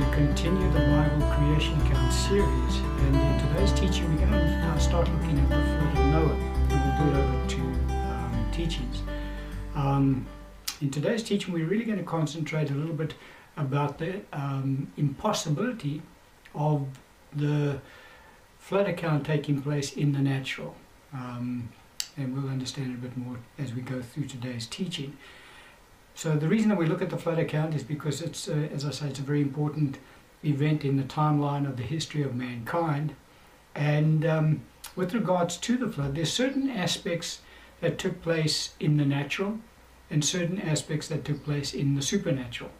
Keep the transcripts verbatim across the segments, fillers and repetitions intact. We continue the Bible Creation Account series, and in today's teaching we're going to now start looking at the flood of Noah, and we'll do it over two um, teachings. Um, in today's teaching we're really going to concentrate a little bit about the um, impossibility of the flood account taking place in the natural, um, and we'll understand it a bit more as we go through today's teaching. So the reason that we look at the flood account is because it's, uh, as I say, it's a very important event in the timeline of the history of mankind. And um, with regards to the flood, there's certain aspects that took place in the natural and certain aspects that took place in the supernatural.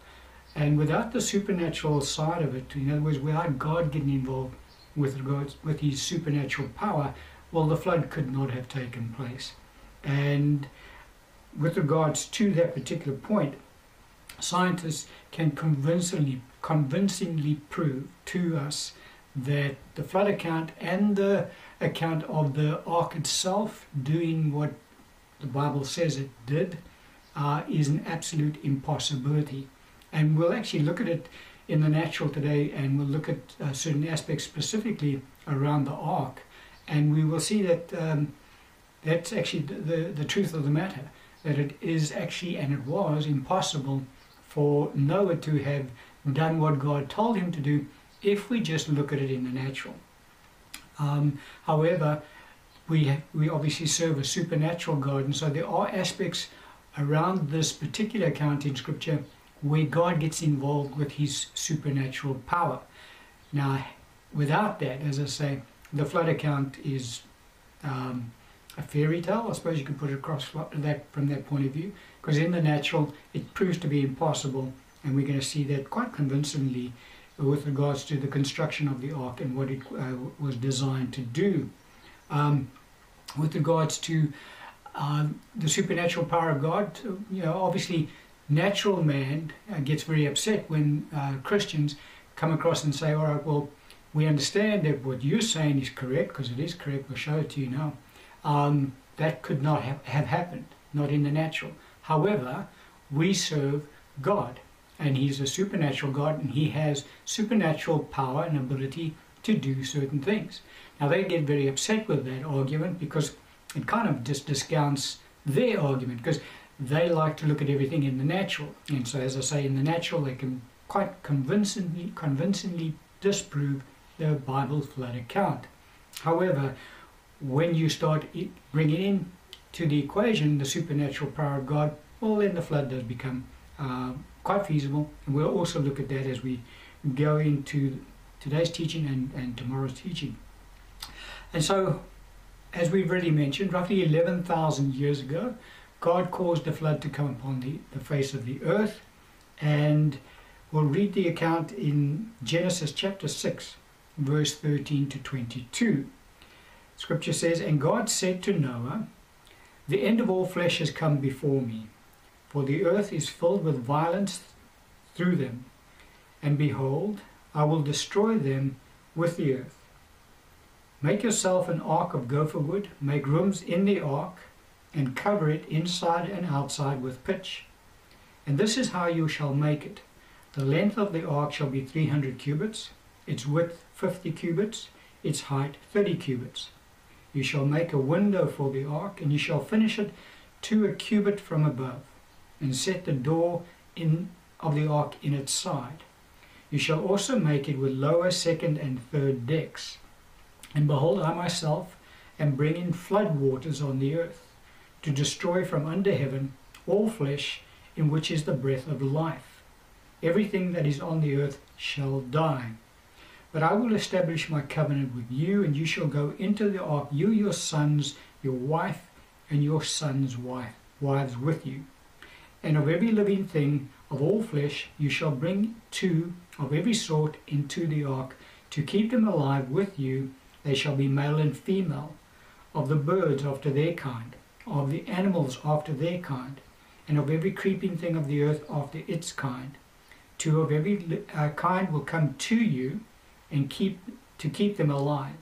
And without the supernatural side of it, in other words, without God getting involved with regards with His supernatural power, well, the flood could not have taken place. And with regards to that particular point, scientists can convincingly, convincingly prove to us that the flood account and the account of the ark itself doing what the Bible says it did uh, is an absolute impossibility. And we'll actually look at it in the natural today, and we'll look at uh, certain aspects specifically around the ark, and we will see that um, that's actually the, the truth of the matter. That it is actually, and it was, impossible for Noah to have done what God told him to do if we just look at it in the natural. Um, however, we, we obviously serve a supernatural God, and so there are aspects around this particular account in Scripture where God gets involved with His supernatural power. Now, without that, as I say, the flood account is Um, a fairy tale, I suppose you could put it across that from that point of view, because in the natural it proves to be impossible, and we're going to see that quite convincingly with regards to the construction of the ark and what it uh, was designed to do. Um, with regards to um, the supernatural power of God, you know, obviously natural man uh, gets very upset when uh, Christians come across and say, all right, well, we understand that what you're saying is correct, because it is correct, we'll show it to you now. Um, that could not ha have happened, not in the natural. However, we serve God, and He's a supernatural God, and He has supernatural power and ability to do certain things. Now, they get very upset with that argument because it kind of just discounts their argument, because they like to look at everything in the natural. And so, as I say, in the natural, they can quite convincingly, convincingly disprove the Bible flood account. However, when you start bringing in to the equation the supernatural power of God, well, then the flood does become uh, quite feasible, and we'll also look at that as we go into today's teaching and, and tomorrow's teaching. And so, as we've already mentioned, roughly eleven thousand years ago, God caused the flood to come upon the, the face of the earth, and we'll read the account in Genesis chapter six, verse thirteen to twenty-two. Scripture says, "And God said to Noah, the end of all flesh has come before me, for the earth is filled with violence through them. And behold, I will destroy them with the earth. Make yourself an ark of gopher wood, make rooms in the ark, and cover it inside and outside with pitch. And this is how you shall make it. The length of the ark shall be three hundred cubits, its width fifty cubits, its height thirty cubits. You shall make a window for the ark, and you shall finish it to a cubit from above, and set the door in, of the ark in its side. You shall also make it with lower, second, and third decks. And behold, I myself am bringing flood waters on the earth, to destroy from under heaven all flesh in which is the breath of life. Everything that is on the earth shall die. But I will establish my covenant with you, and you shall go into the ark, you, your sons, your wife, and your sons' wife, wives with you. And of every living thing, of all flesh, you shall bring two of every sort into the ark, to keep them alive with you. They shall be male and female, of the birds after their kind, of the animals after their kind, and of every creeping thing of the earth after its kind. Two of every uh, kind will come to you, and keep to keep them alive.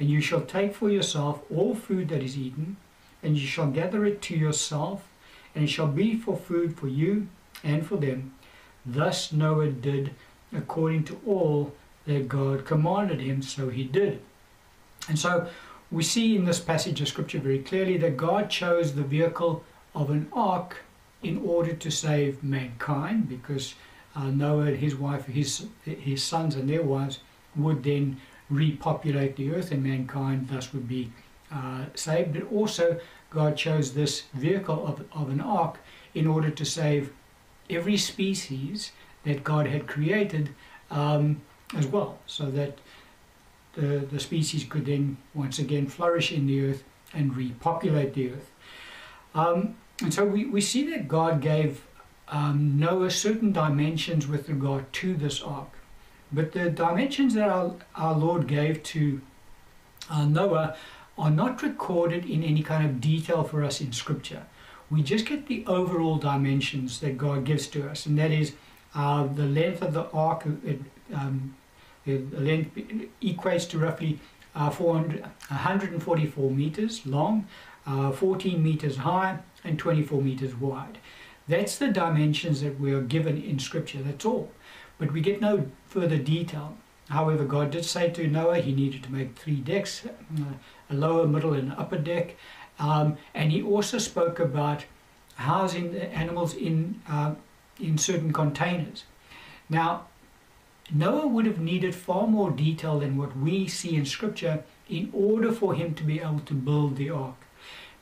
And you shall take for yourself all food that is eaten, and you shall gather it to yourself, and it shall be for food for you and for them. Thus Noah did according to all that God commanded him, so he did. And so we see in this passage of scripture very clearly that God chose the vehicle of an ark in order to save mankind, because uh, Noah and his wife, his, his sons and their wives would then repopulate the earth, and mankind thus would be uh, saved. But also God chose this vehicle of, of an ark in order to save every species that God had created um, as well, so that the, the species could then once again flourish in the earth and repopulate the earth. Um, and so we, we see that God gave um, Noah certain dimensions with regard to this ark. But the dimensions that our, our Lord gave to uh, Noah are not recorded in any kind of detail for us in Scripture. We just get the overall dimensions that God gives to us, and that is uh, the length of the ark. It, um, the length equates to roughly uh, one hundred forty-four meters long, uh, fourteen meters high, and twenty-four meters wide. That's the dimensions that we are given in Scripture, that's all. But we get no further detail. However, God did say to Noah he needed to make three decks, a lower, middle, and upper deck. Um, and he also spoke about housing the animals in, uh, in certain containers. Now, Noah would have needed far more detail than what we see in Scripture in order for him to be able to build the ark.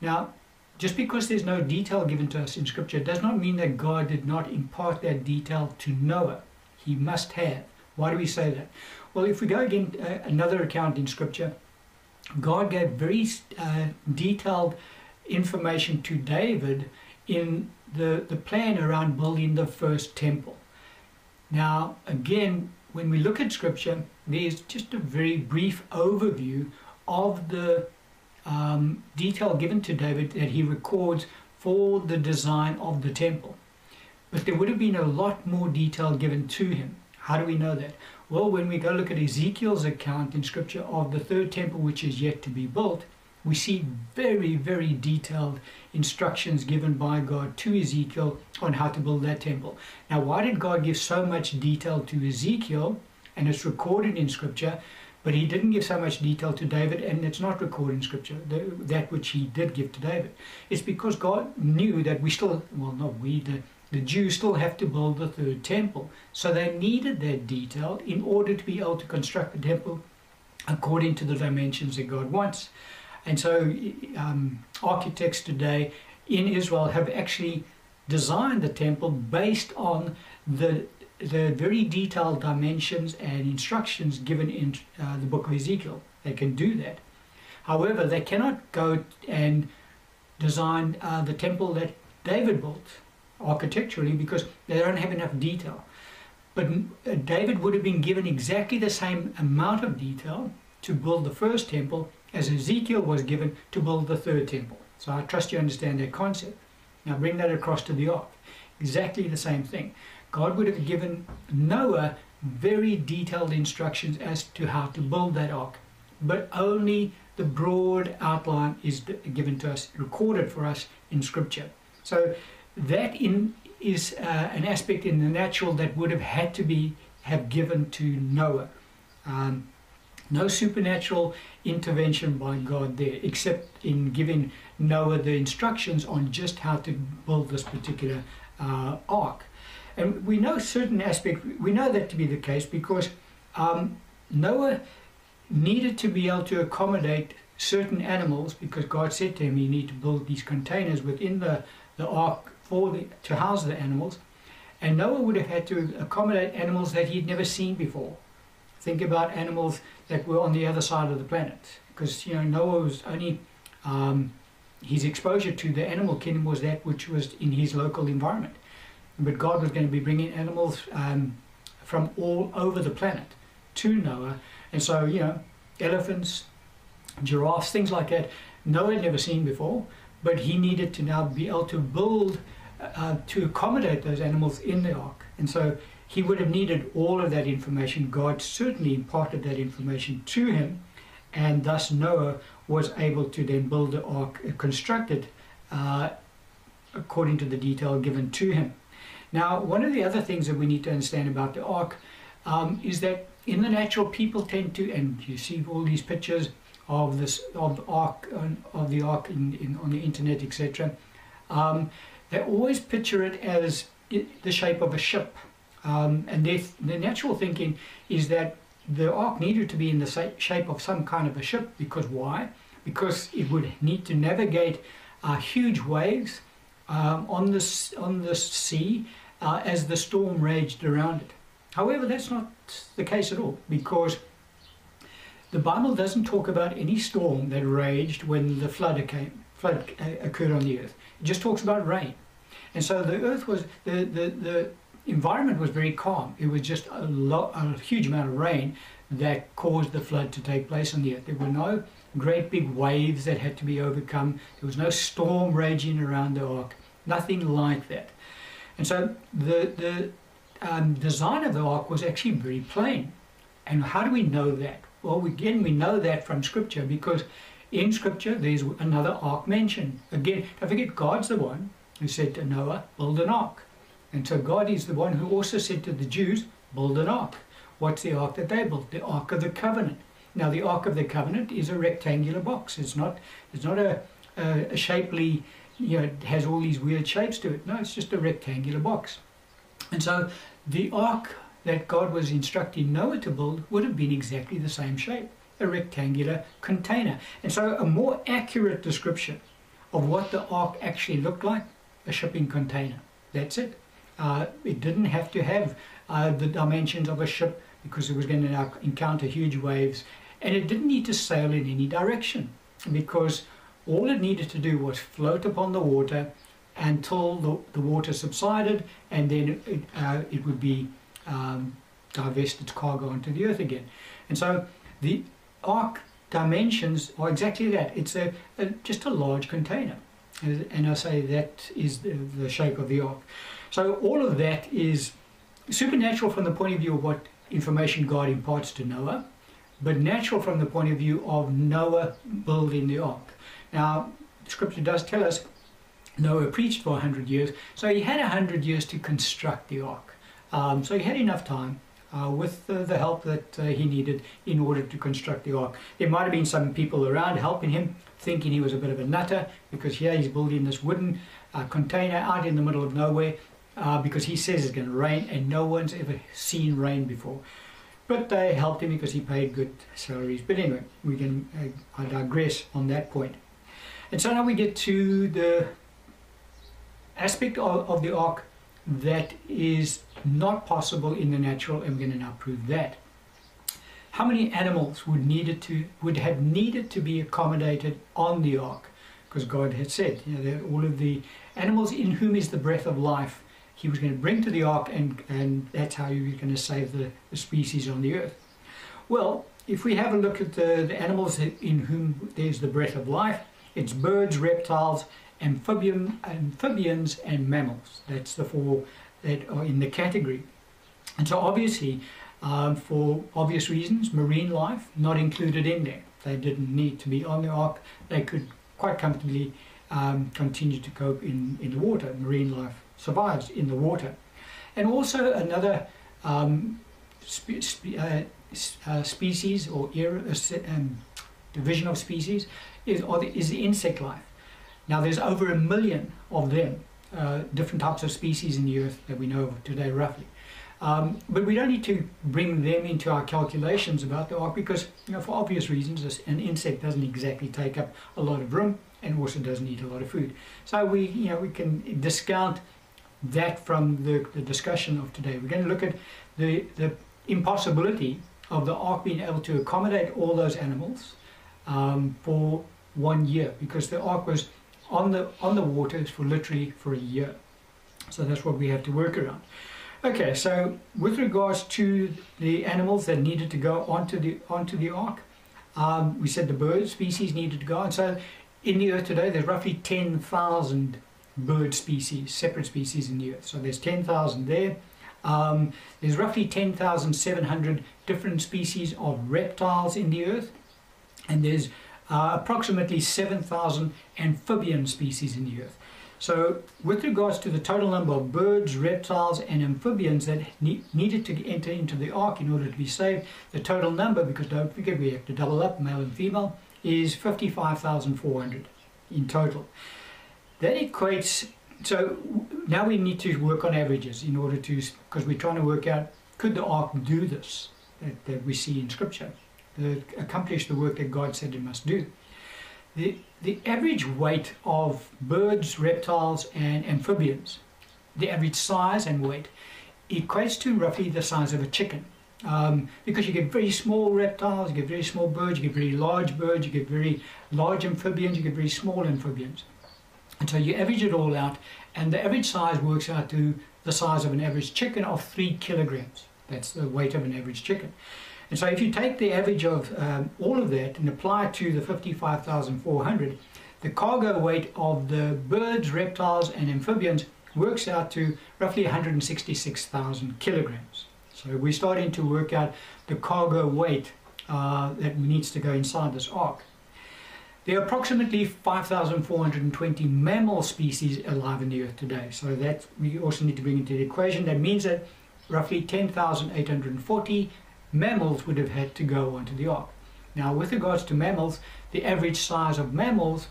Now, just because there's no detail given to us in Scripture does not mean that God did not impart that detail to Noah. He must have. Why do we say that? Well, if we go again, uh, another account in Scripture, God gave very uh, detailed information to David in the, the plan around building the first temple. Now, again, when we look at Scripture, there's just a very brief overview of the um, detail given to David that he records for the design of the temple. But there would have been a lot more detail given to him. How do we know that? Well, when we go look at Ezekiel's account in Scripture of the third temple, which is yet to be built, we see very, very detailed instructions given by God to Ezekiel on how to build that temple. Now, why did God give so much detail to Ezekiel, and it's recorded in Scripture, but he didn't give so much detail to David, and it's not recorded in Scripture, that which he did give to David? It's because God knew that we still, well, not we, the The Jews still have to build the third temple, so they needed that detail in order to be able to construct the temple according to the dimensions that God wants. And so um, architects today in Israel have actually designed the temple based on the, the very detailed dimensions and instructions given in uh, the book of Ezekiel. They can do that. However, they cannot go and design uh, the temple that David built architecturally, because they don't have enough detail. But David would have been given exactly the same amount of detail to build the first temple as Ezekiel was given to build the third temple. So I trust you understand that concept. Now bring that across to the ark. Exactly the same thing. God would have given Noah very detailed instructions as to how to build that ark, but only the broad outline is given to us, recorded for us in Scripture. So that in, is uh, an aspect in the natural that would have had to be have given to Noah. Um, no supernatural intervention by God there, except in giving Noah the instructions on just how to build this particular uh, ark. And we know certain aspects, we know that to be the case because um, Noah needed to be able to accommodate certain animals, because God said to him, you need to build these containers within the, the ark for the, to house the animals, and Noah would have had to accommodate animals that he'd never seen before. Think about animals that were on the other side of the planet, because you know Noah was only um, his exposure to the animal kingdom was that which was in his local environment, but God was going to be bringing animals um, from all over the planet to Noah, and so you know elephants, giraffes, things like that Noah had never seen before. But he needed to now be able to build uh, to accommodate those animals in the ark. And so he would have needed all of that information. God certainly imparted that information to him, and thus Noah was able to then build the ark, uh, construct it uh, according to the detail given to him. Now, one of the other things that we need to understand about the ark um, is that in the natural people tend to, and you see all these pictures of this of ark of the ark in, in, on the internet, et cetera. Um, they always picture it as it, the shape of a ship, um, and their the natural thinking is that the ark needed to be in the shape of some kind of a ship. Because why? Because it would need to navigate uh, huge waves um, on this on the sea uh, as the storm raged around it. However, that's not the case at all, because the Bible doesn't talk about any storm that raged when the flood came, flood occurred on the earth. It just talks about rain. And so the earth was, the, the, the environment was very calm. It was just a, lot, a huge amount of rain that caused the flood to take place on the earth. There were no great big waves that had to be overcome. There was no storm raging around the ark, nothing like that. And so the, the um, design of the ark was actually very plain. And how do we know that? Well, again, we know that from Scripture, because in Scripture there's another ark mentioned. Again, don't forget, God's the one who said to Noah, build an ark. And so God is the one who also said to the Jews, build an ark. What's the ark that they built? The Ark of the Covenant. Now, the Ark of the Covenant is a rectangular box. It's not, it's not a, a, a shapely, you know, it has all these weird shapes to it. No, it's just a rectangular box. And so the ark that God was instructing Noah to build would have been exactly the same shape, a rectangular container. And so a more accurate description of what the ark actually looked like, a shipping container. That's it. Uh, it didn't have to have uh, the dimensions of a ship, because it was going to encounter huge waves, and it didn't need to sail in any direction, because all it needed to do was float upon the water until the, the water subsided, and then it, uh, it would be Um, divest its cargo onto the earth again. And so the ark dimensions are exactly that. It's a, a just a large container, and, and I say that is the, the shape of the ark. So all of that is supernatural from the point of view of what information God imparts to Noah, but natural from the point of view of Noah building the ark. Now, Scripture does tell us Noah preached for a hundred years, so he had a hundred years to construct the ark. Um, so he had enough time uh, with uh, the help that uh, he needed in order to construct the ark. There might have been some people around helping him, thinking he was a bit of a nutter, because here he's building this wooden uh, container out in the middle of nowhere, uh, because he says it's going to rain, and no one's ever seen rain before. But they helped him because he paid good salaries. But anyway, we can uh, I digress on that point. And so now we get to the aspect of, of the ark that is not possible in the natural, and we're going to now prove that. How many animals would needed to would have needed to be accommodated on the ark? Because God had said, you know, that all of the animals in whom is the breath of life, he was going to bring to the ark, and and that's how you were going to save the, the species on the earth. Well, if we have a look at the, the animals in whom there's the breath of life, it's birds, reptiles, Amphibian, amphibians and mammals. That's the four that are in the category. And so obviously, um, for obvious reasons, marine life not included in there. They didn't need to be on the ark. They could quite comfortably um, continue to cope in, in the water. Marine life survives in the water. And also another um, spe spe uh, uh, species or era, uh, um, division of species is, or the, is the insect life. Now, there's over a million of them, uh, different types of species in the earth that we know of today, roughly. Um, but we don't need to bring them into our calculations about the ark, because, you know, for obvious reasons, an insect doesn't exactly take up a lot of room, and also doesn't eat a lot of food. So we, you know, we can discount that from the, the discussion of today. We're going to look at the, the impossibility of the ark being able to accommodate all those animals um, for one year, because the ark was on the on the waters for literally for a year. So that's what we have to work around. Okay, so with regards to the animals that needed to go onto the onto the ark, um, we said the bird species needed to go. And so in the earth today, there's roughly ten thousand bird species, separate species in the earth. So there's ten thousand there. Um, there's roughly ten thousand seven hundred different species of reptiles in the earth, and there's Uh, approximately seven thousand amphibian species in the earth. So with regards to the total number of birds, reptiles and amphibians that ne needed to enter into the ark in order to be saved, the total number, because don't forget we have to double up male and female, is fifty-five thousand four hundred in total. That equates, so now we need to work on averages in order to, because we're trying to work out, could the ark do this that, that we see in scripture, that accomplish the work that God said it must do? The, the average weight of birds, reptiles and amphibians, the average size and weight, equates to roughly the size of a chicken. Um, because you get very small reptiles, you get very small birds, you get very large birds, you get very large amphibians, you get very small amphibians. And so you average it all out, and the average size works out to the size of an average chicken of three kilograms. That's the weight of an average chicken. And so if you take the average of um, all of that and apply it to the fifty-five thousand four hundred, the cargo weight of the birds, reptiles and amphibians works out to roughly one hundred sixty-six thousand kilograms. So we're starting to work out the cargo weight uh, that needs to go inside this ark. There are approximately five thousand four hundred twenty mammal species alive in the earth today. So that we also need to bring into the equation. That means that roughly ten thousand eight hundred forty mammals would have had to go onto the ark. Now with regards to mammals, the average size of mammals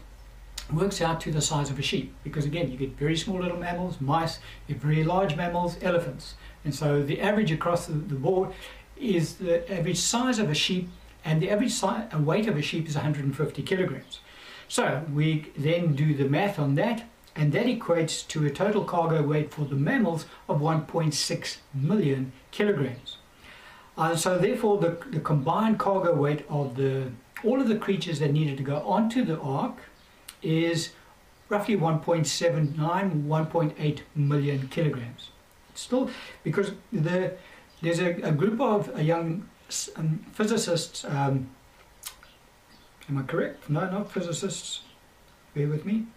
works out to the size of a sheep, because again you get very small little mammals, mice, you get very large mammals, elephants, and so the average across the board is the average size of a sheep, and the average size and weight of a sheep is one hundred fifty kilograms. So we then do the math on that, and that equates to a total cargo weight for the mammals of one point six million kilograms. Uh, so therefore the, the combined cargo weight of the all of the creatures that needed to go onto the ark is roughly one point seven nine, one point eight million kilograms. Still, because the, there's a, a group of a young um, physicists, um, am I correct? No, not physicists, bear with me.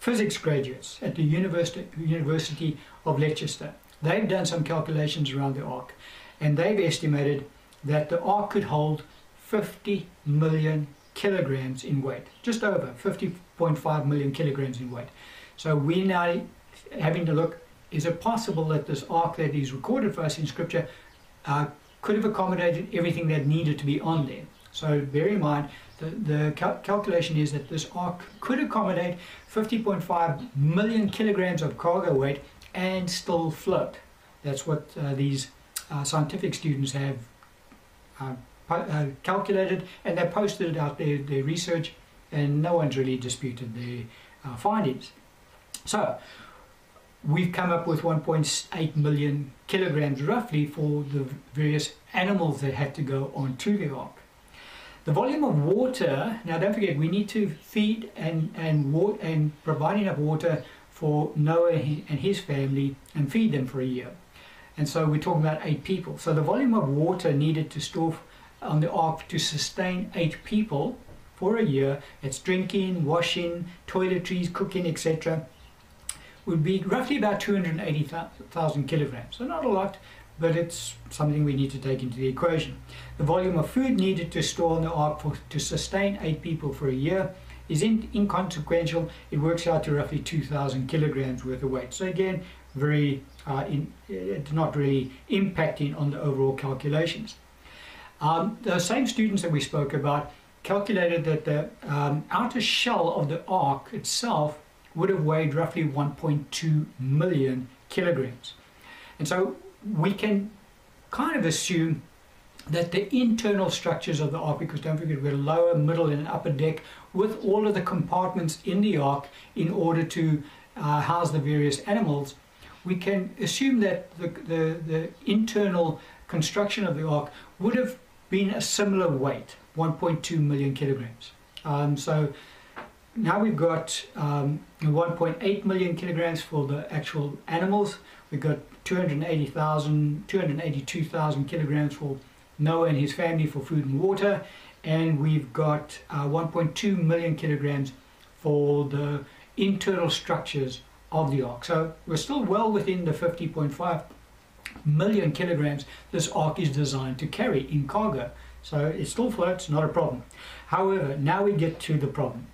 Physics graduates at the University, University of Leicester. They've done some calculations around the ark, and they've estimated that the ark could hold fifty million kilograms in weight, just over fifty point five million kilograms in weight. So we're now having to look, is it possible that this ark that is recorded for us in scripture uh, could have accommodated everything that needed to be on there? So bear in mind, the, the cal calculation is that this ark could accommodate fifty point five million kilograms of cargo weight and still float. That's what uh, these uh, scientific students have uh, uh, calculated, and they posted it out their, their research, and no one's really disputed their uh, findings. So we've come up with one point eight million kilograms roughly for the various animals that had to go onto the ark. The volume of water, now don't forget we need to feed and, and, wa and provide enough water for Noah and his family and feed them for a year. And so we're talking about eight people. So the volume of water needed to store on the ark to sustain eight people for a year, it's drinking, washing, toiletries, cooking, et cetera, would be roughly about two hundred eighty thousand kilograms. So not a lot, but it's something we need to take into the equation. The volume of food needed to store on the ark for, to sustain eight people for a year is in, inconsequential. It works out to roughly two thousand kilograms worth of weight. So again, very uh, in, it's not really impacting on the overall calculations. Um, the same students that we spoke about calculated that the um, outer shell of the ark itself would have weighed roughly one point two million kilograms. And so we can kind of assume that the internal structures of the ark, because don't forget we've got a lower, middle and upper deck with all of the compartments in the ark in order to uh, house the various animals, we can assume that the, the, the internal construction of the ark would have been a similar weight, one point two million kilograms. Um, so now we've got um, one point eight million kilograms for the actual animals, we've got two hundred eighty thousand, two hundred eighty-two thousand kilograms for Noah and his family for food and water, and we've got uh, one point two million kilograms for the internal structures of the ark. So we're still well within the fifty point five million kilograms this ark is designed to carry in cargo. So it still floats, not a problem. However, now we get to the problem.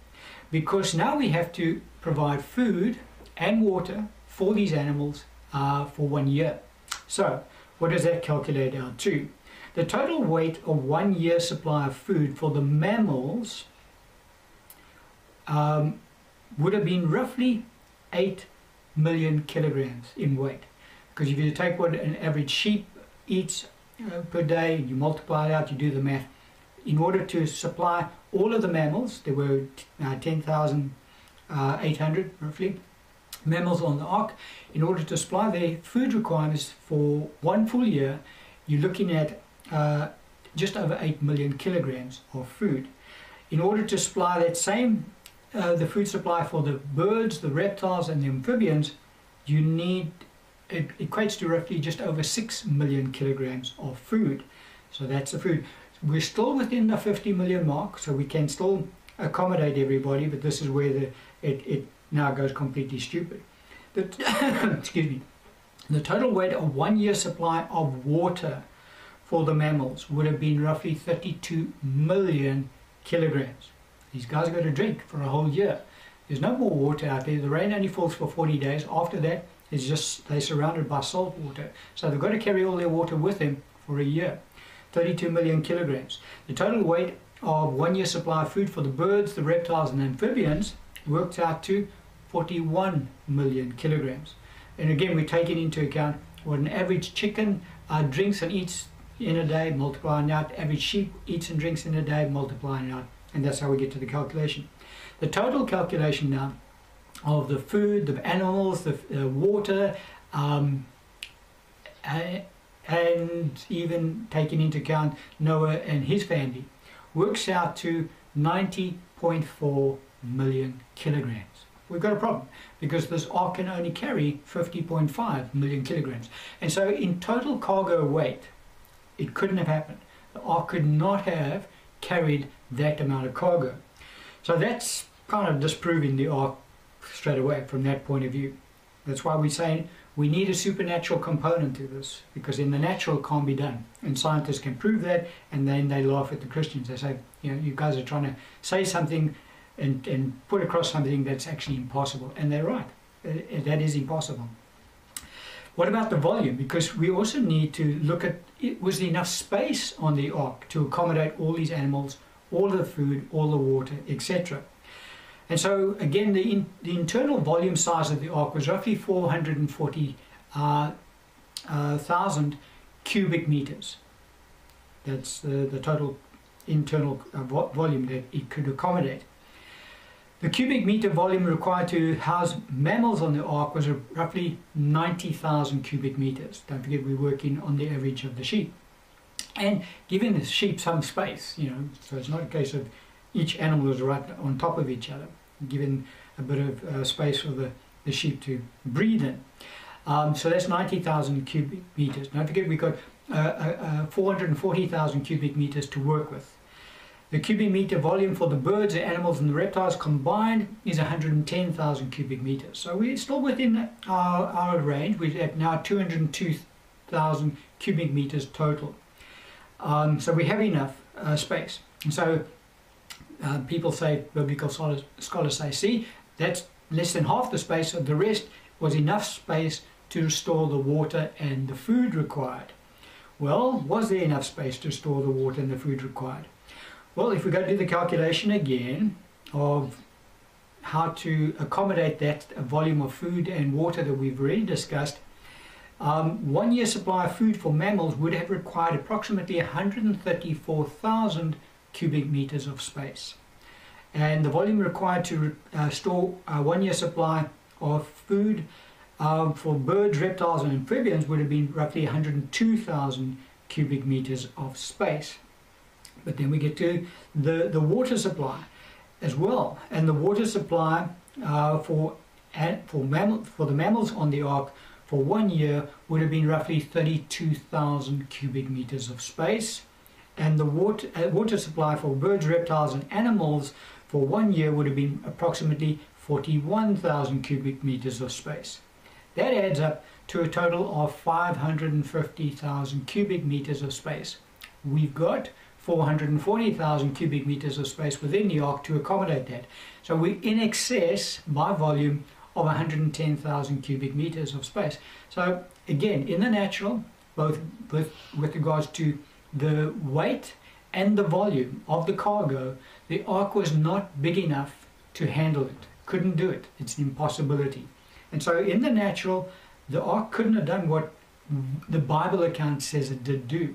because now we have to provide food and water for these animals uh, for one year. So what does that calculate out to? The total weight of one year supply of food for the mammals um, would have been roughly eight million kilograms in weight. Because if you take what an average sheep eats uh, per day, you multiply it out, you do the math. In order to supply all of the mammals, there were uh, ten thousand eight hundred roughly mammals on the ark. In order to supply their food requirements for one full year, you're looking at uh, just over eight million kilograms of food. In order to supply that same Uh, the food supply for the birds, the reptiles and the amphibians, you need, it equates to roughly just over six million kilograms of food. So that's the food. We're still within the fifty million mark, so we can still accommodate everybody, but this is where the, it, it now goes completely stupid. The, excuse me. The total weight of one year supply of water for the mammals would have been roughly thirty-two million kilograms. These guys are going to drink for a whole year. There's no more water out there. The rain only falls for forty days. After that, it's just they're surrounded by salt water. So they've got to carry all their water with them for a year. thirty-two million kilograms. The total weight of one year supply of food for the birds, the reptiles and amphibians worked out to forty-one million kilograms. And again, we're taking into account what an average chicken uh, drinks and eats in a day, multiplying out. Average sheep eats and drinks in a day, multiplying out. And that's how we get to the calculation. The total calculation now of the food, the animals, the uh, water, um, and even taking into account Noah and his family, works out to ninety point four million kilograms. We've got a problem because this ark can only carry fifty point five million kilograms. And so in total cargo weight, it couldn't have happened. The ark could not have carried that amount of cargo. So that's kind of disproving the ark straight away from that point of view. That's why we're saying we need a supernatural component to this, because in the natural it can't be done. And scientists can prove that, and then they laugh at the Christians. They say, you know, you guys are trying to say something and, and put across something that's actually impossible. And they're right. That is impossible. What about the volume? Because we also need to look at, was there enough space on the ark to accommodate all these animals, all the food, all the water, et cetera. And so again, the, in, the internal volume size of the ark was roughly four hundred forty thousand cubic meters. That's the, the total internal uh, vo volume that it could accommodate. The cubic meter volume required to house mammals on the ark was roughly ninety thousand cubic meters. Don't forget, we're working on the average of the sheep. And giving the sheep some space, you know, so it's not a case of each animal is right on top of each other, giving a bit of uh, space for the, the sheep to breathe in. Um, so that's ninety thousand cubic meters. Don't forget, we've got uh, uh, four hundred forty thousand cubic meters to work with. The cubic meter volume for the birds, the animals and the reptiles combined is one hundred ten thousand cubic meters. So we're still within our, our range. We're at now two hundred two thousand cubic meters total. Um, so we have enough uh, space. And so uh, people say, biblical scholars, scholars say, see, that's less than half the space. So the rest was enough space to store the water and the food required. Well, was there enough space to store the water and the food required? Well, if we go do the calculation again of how to accommodate that volume of food and water that we've already discussed, um, one year supply of food for mammals would have required approximately one hundred thirty-four thousand cubic meters of space. And the volume required to uh, store a one year supply of food uh, for birds, reptiles and amphibians would have been roughly one hundred two thousand cubic meters of space. But then we get to the, the water supply as well. And the water supply uh, for, for, mammal, for the mammals on the ark for one year would have been roughly thirty-two thousand cubic meters of space. And the water, uh, water supply for birds, reptiles and animals for one year would have been approximately forty-one thousand cubic meters of space. That adds up to a total of five hundred fifty thousand cubic meters of space. We've got four hundred forty thousand cubic meters of space within the arc to accommodate that. So we're in excess by volume of one hundred ten thousand cubic meters of space. So again, in the natural, both with, with regards to the weight and the volume of the cargo, the ark was not big enough to handle it. Couldn't do it. It's an impossibility. And so in the natural, the ark couldn't have done what the Bible account says it did do.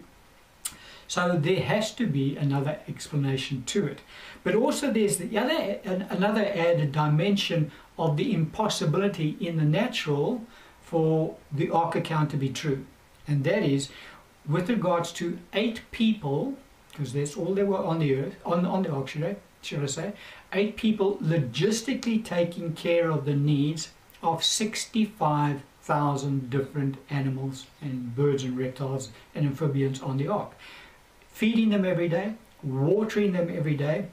So there has to be another explanation to it. But also there's the other, another added dimension of the impossibility in the natural for the ark account to be true. And that is with regards to eight people, because that's all there were on the earth, on, on the ark, should I, should I say, eight people logistically taking care of the needs of sixty-five thousand different animals and birds and reptiles and amphibians on the ark. Feeding them every day, watering them every day,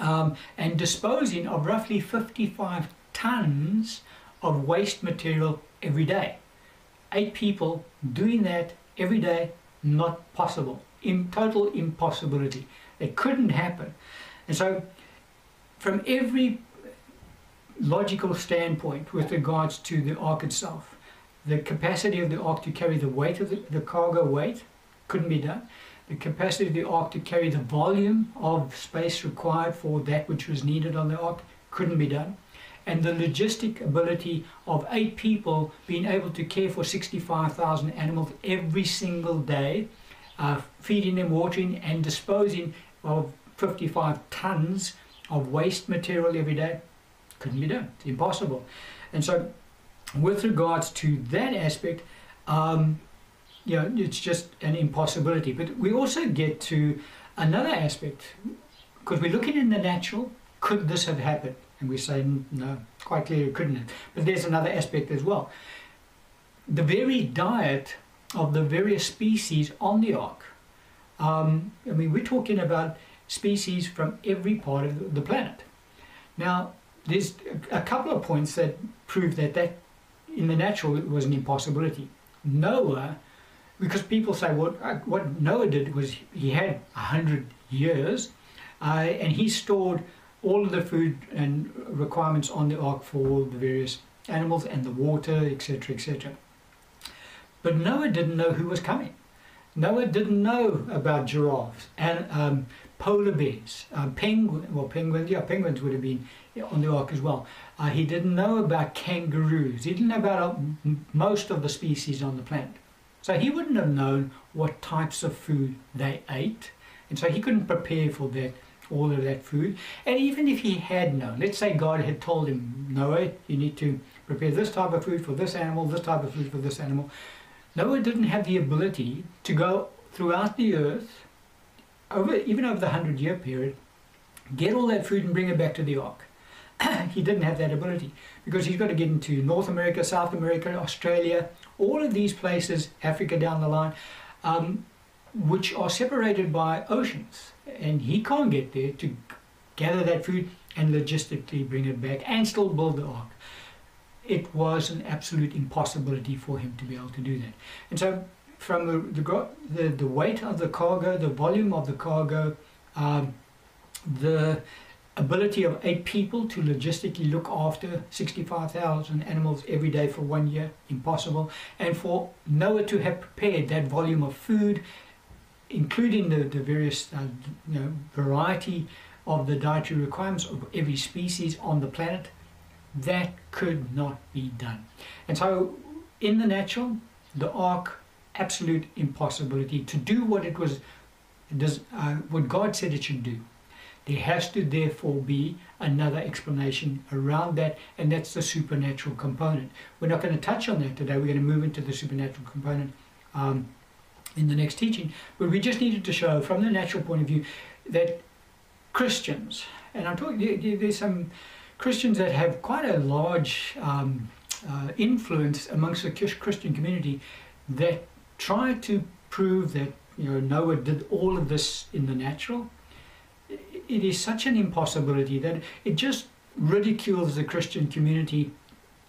um, and disposing of roughly fifty-five tons of waste material every day. Eight people doing that every day, not possible. In total impossibility. It couldn't happen. And so from every logical standpoint with regards to the ark itself, the capacity of the ark to carry the weight of the, the cargo weight couldn't be done. The capacity of the ark to carry the volume of space required for that which was needed on the ark couldn't be done. And the logistic ability of eight people being able to care for sixty-five thousand animals every single day, uh, feeding them, watering and disposing of fifty-five tons of waste material every day, couldn't be done. It's impossible. And so with regards to that aspect, um, you know, it's just an impossibility. But we also get to another aspect, because we're looking in the natural, could this have happened? And we say, no, quite clearly couldn't it. But there's another aspect as well. The very diet of the various species on the ark. Um, I mean, we're talking about species from every part of the planet. Now, there's a couple of points that prove that that in the natural it was an impossibility. Noah, because people say what, what Noah did was he had one hundred years uh, and he stored all of the food and requirements on the ark for the various animals and the water, etc, et cetera. But Noah didn't know who was coming. Noah didn't know about giraffes and um, polar bears, uh, penguins, well penguins, yeah penguins would have been on the ark as well. Uh, he didn't know about kangaroos, he didn't know about uh, most of the species on the planet. So he wouldn't have known what types of food they ate, and so he couldn't prepare for that, all of that food. And even if he had known, let's say God had told him, Noah, you need to prepare this type of food for this animal, this type of food for this animal. Noah didn't have the ability to go throughout the earth, over, even over the hundred-year period, get all that food and bring it back to the ark. He didn't have that ability, because he's got to get into North America, South America, Australia, all of these places, Africa down the line, um, which are separated by oceans. And he can't get there to gather that food and logistically bring it back and still build the ark. It was an absolute impossibility for him to be able to do that. And so from the, the, the, the weight of the cargo, the volume of the cargo, um, the ability of eight people to logistically look after sixty-five thousand animals every day for one year, impossible. And for Noah to have prepared that volume of food, including the, the various uh, you know, variety of the dietary requirements of every species on the planet, that could not be done. And so in the natural, the ark, absolute impossibility to do what it was, does, uh, what God said it should do. There has to therefore be another explanation around that, and that's the supernatural component. We're not going to touch on that today. We're going to move into the supernatural component um, in the next teaching. But we just needed to show from the natural point of view that Christians, and I'm talking, there's some Christians that have quite a large um, uh, influence amongst the Christian community that try to prove that, you know, Noah did all of this in the natural. It is such an impossibility that it just ridicules the Christian community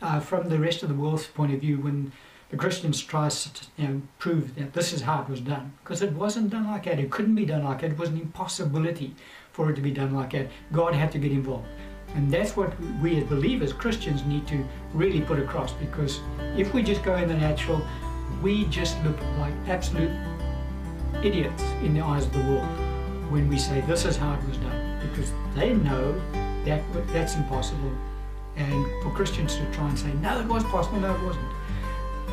uh, from the rest of the world's point of view when the Christians try to you know, prove that this is how it was done, because it wasn't done like that. It couldn't be done like that. It was an impossibility for it to be done like that. God had to get involved. And that's what we as believers, Christians, need to really put across, because if we just go in the natural, we just look like absolute idiots in the eyes of the world when we say this is how it was done, because they know that that's impossible. And for Christians to try and say, no, it was possible, no, it wasn't.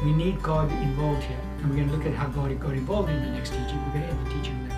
We need God involved here, and we're going to look at how God got involved in the next teaching. We're going to end the teaching now.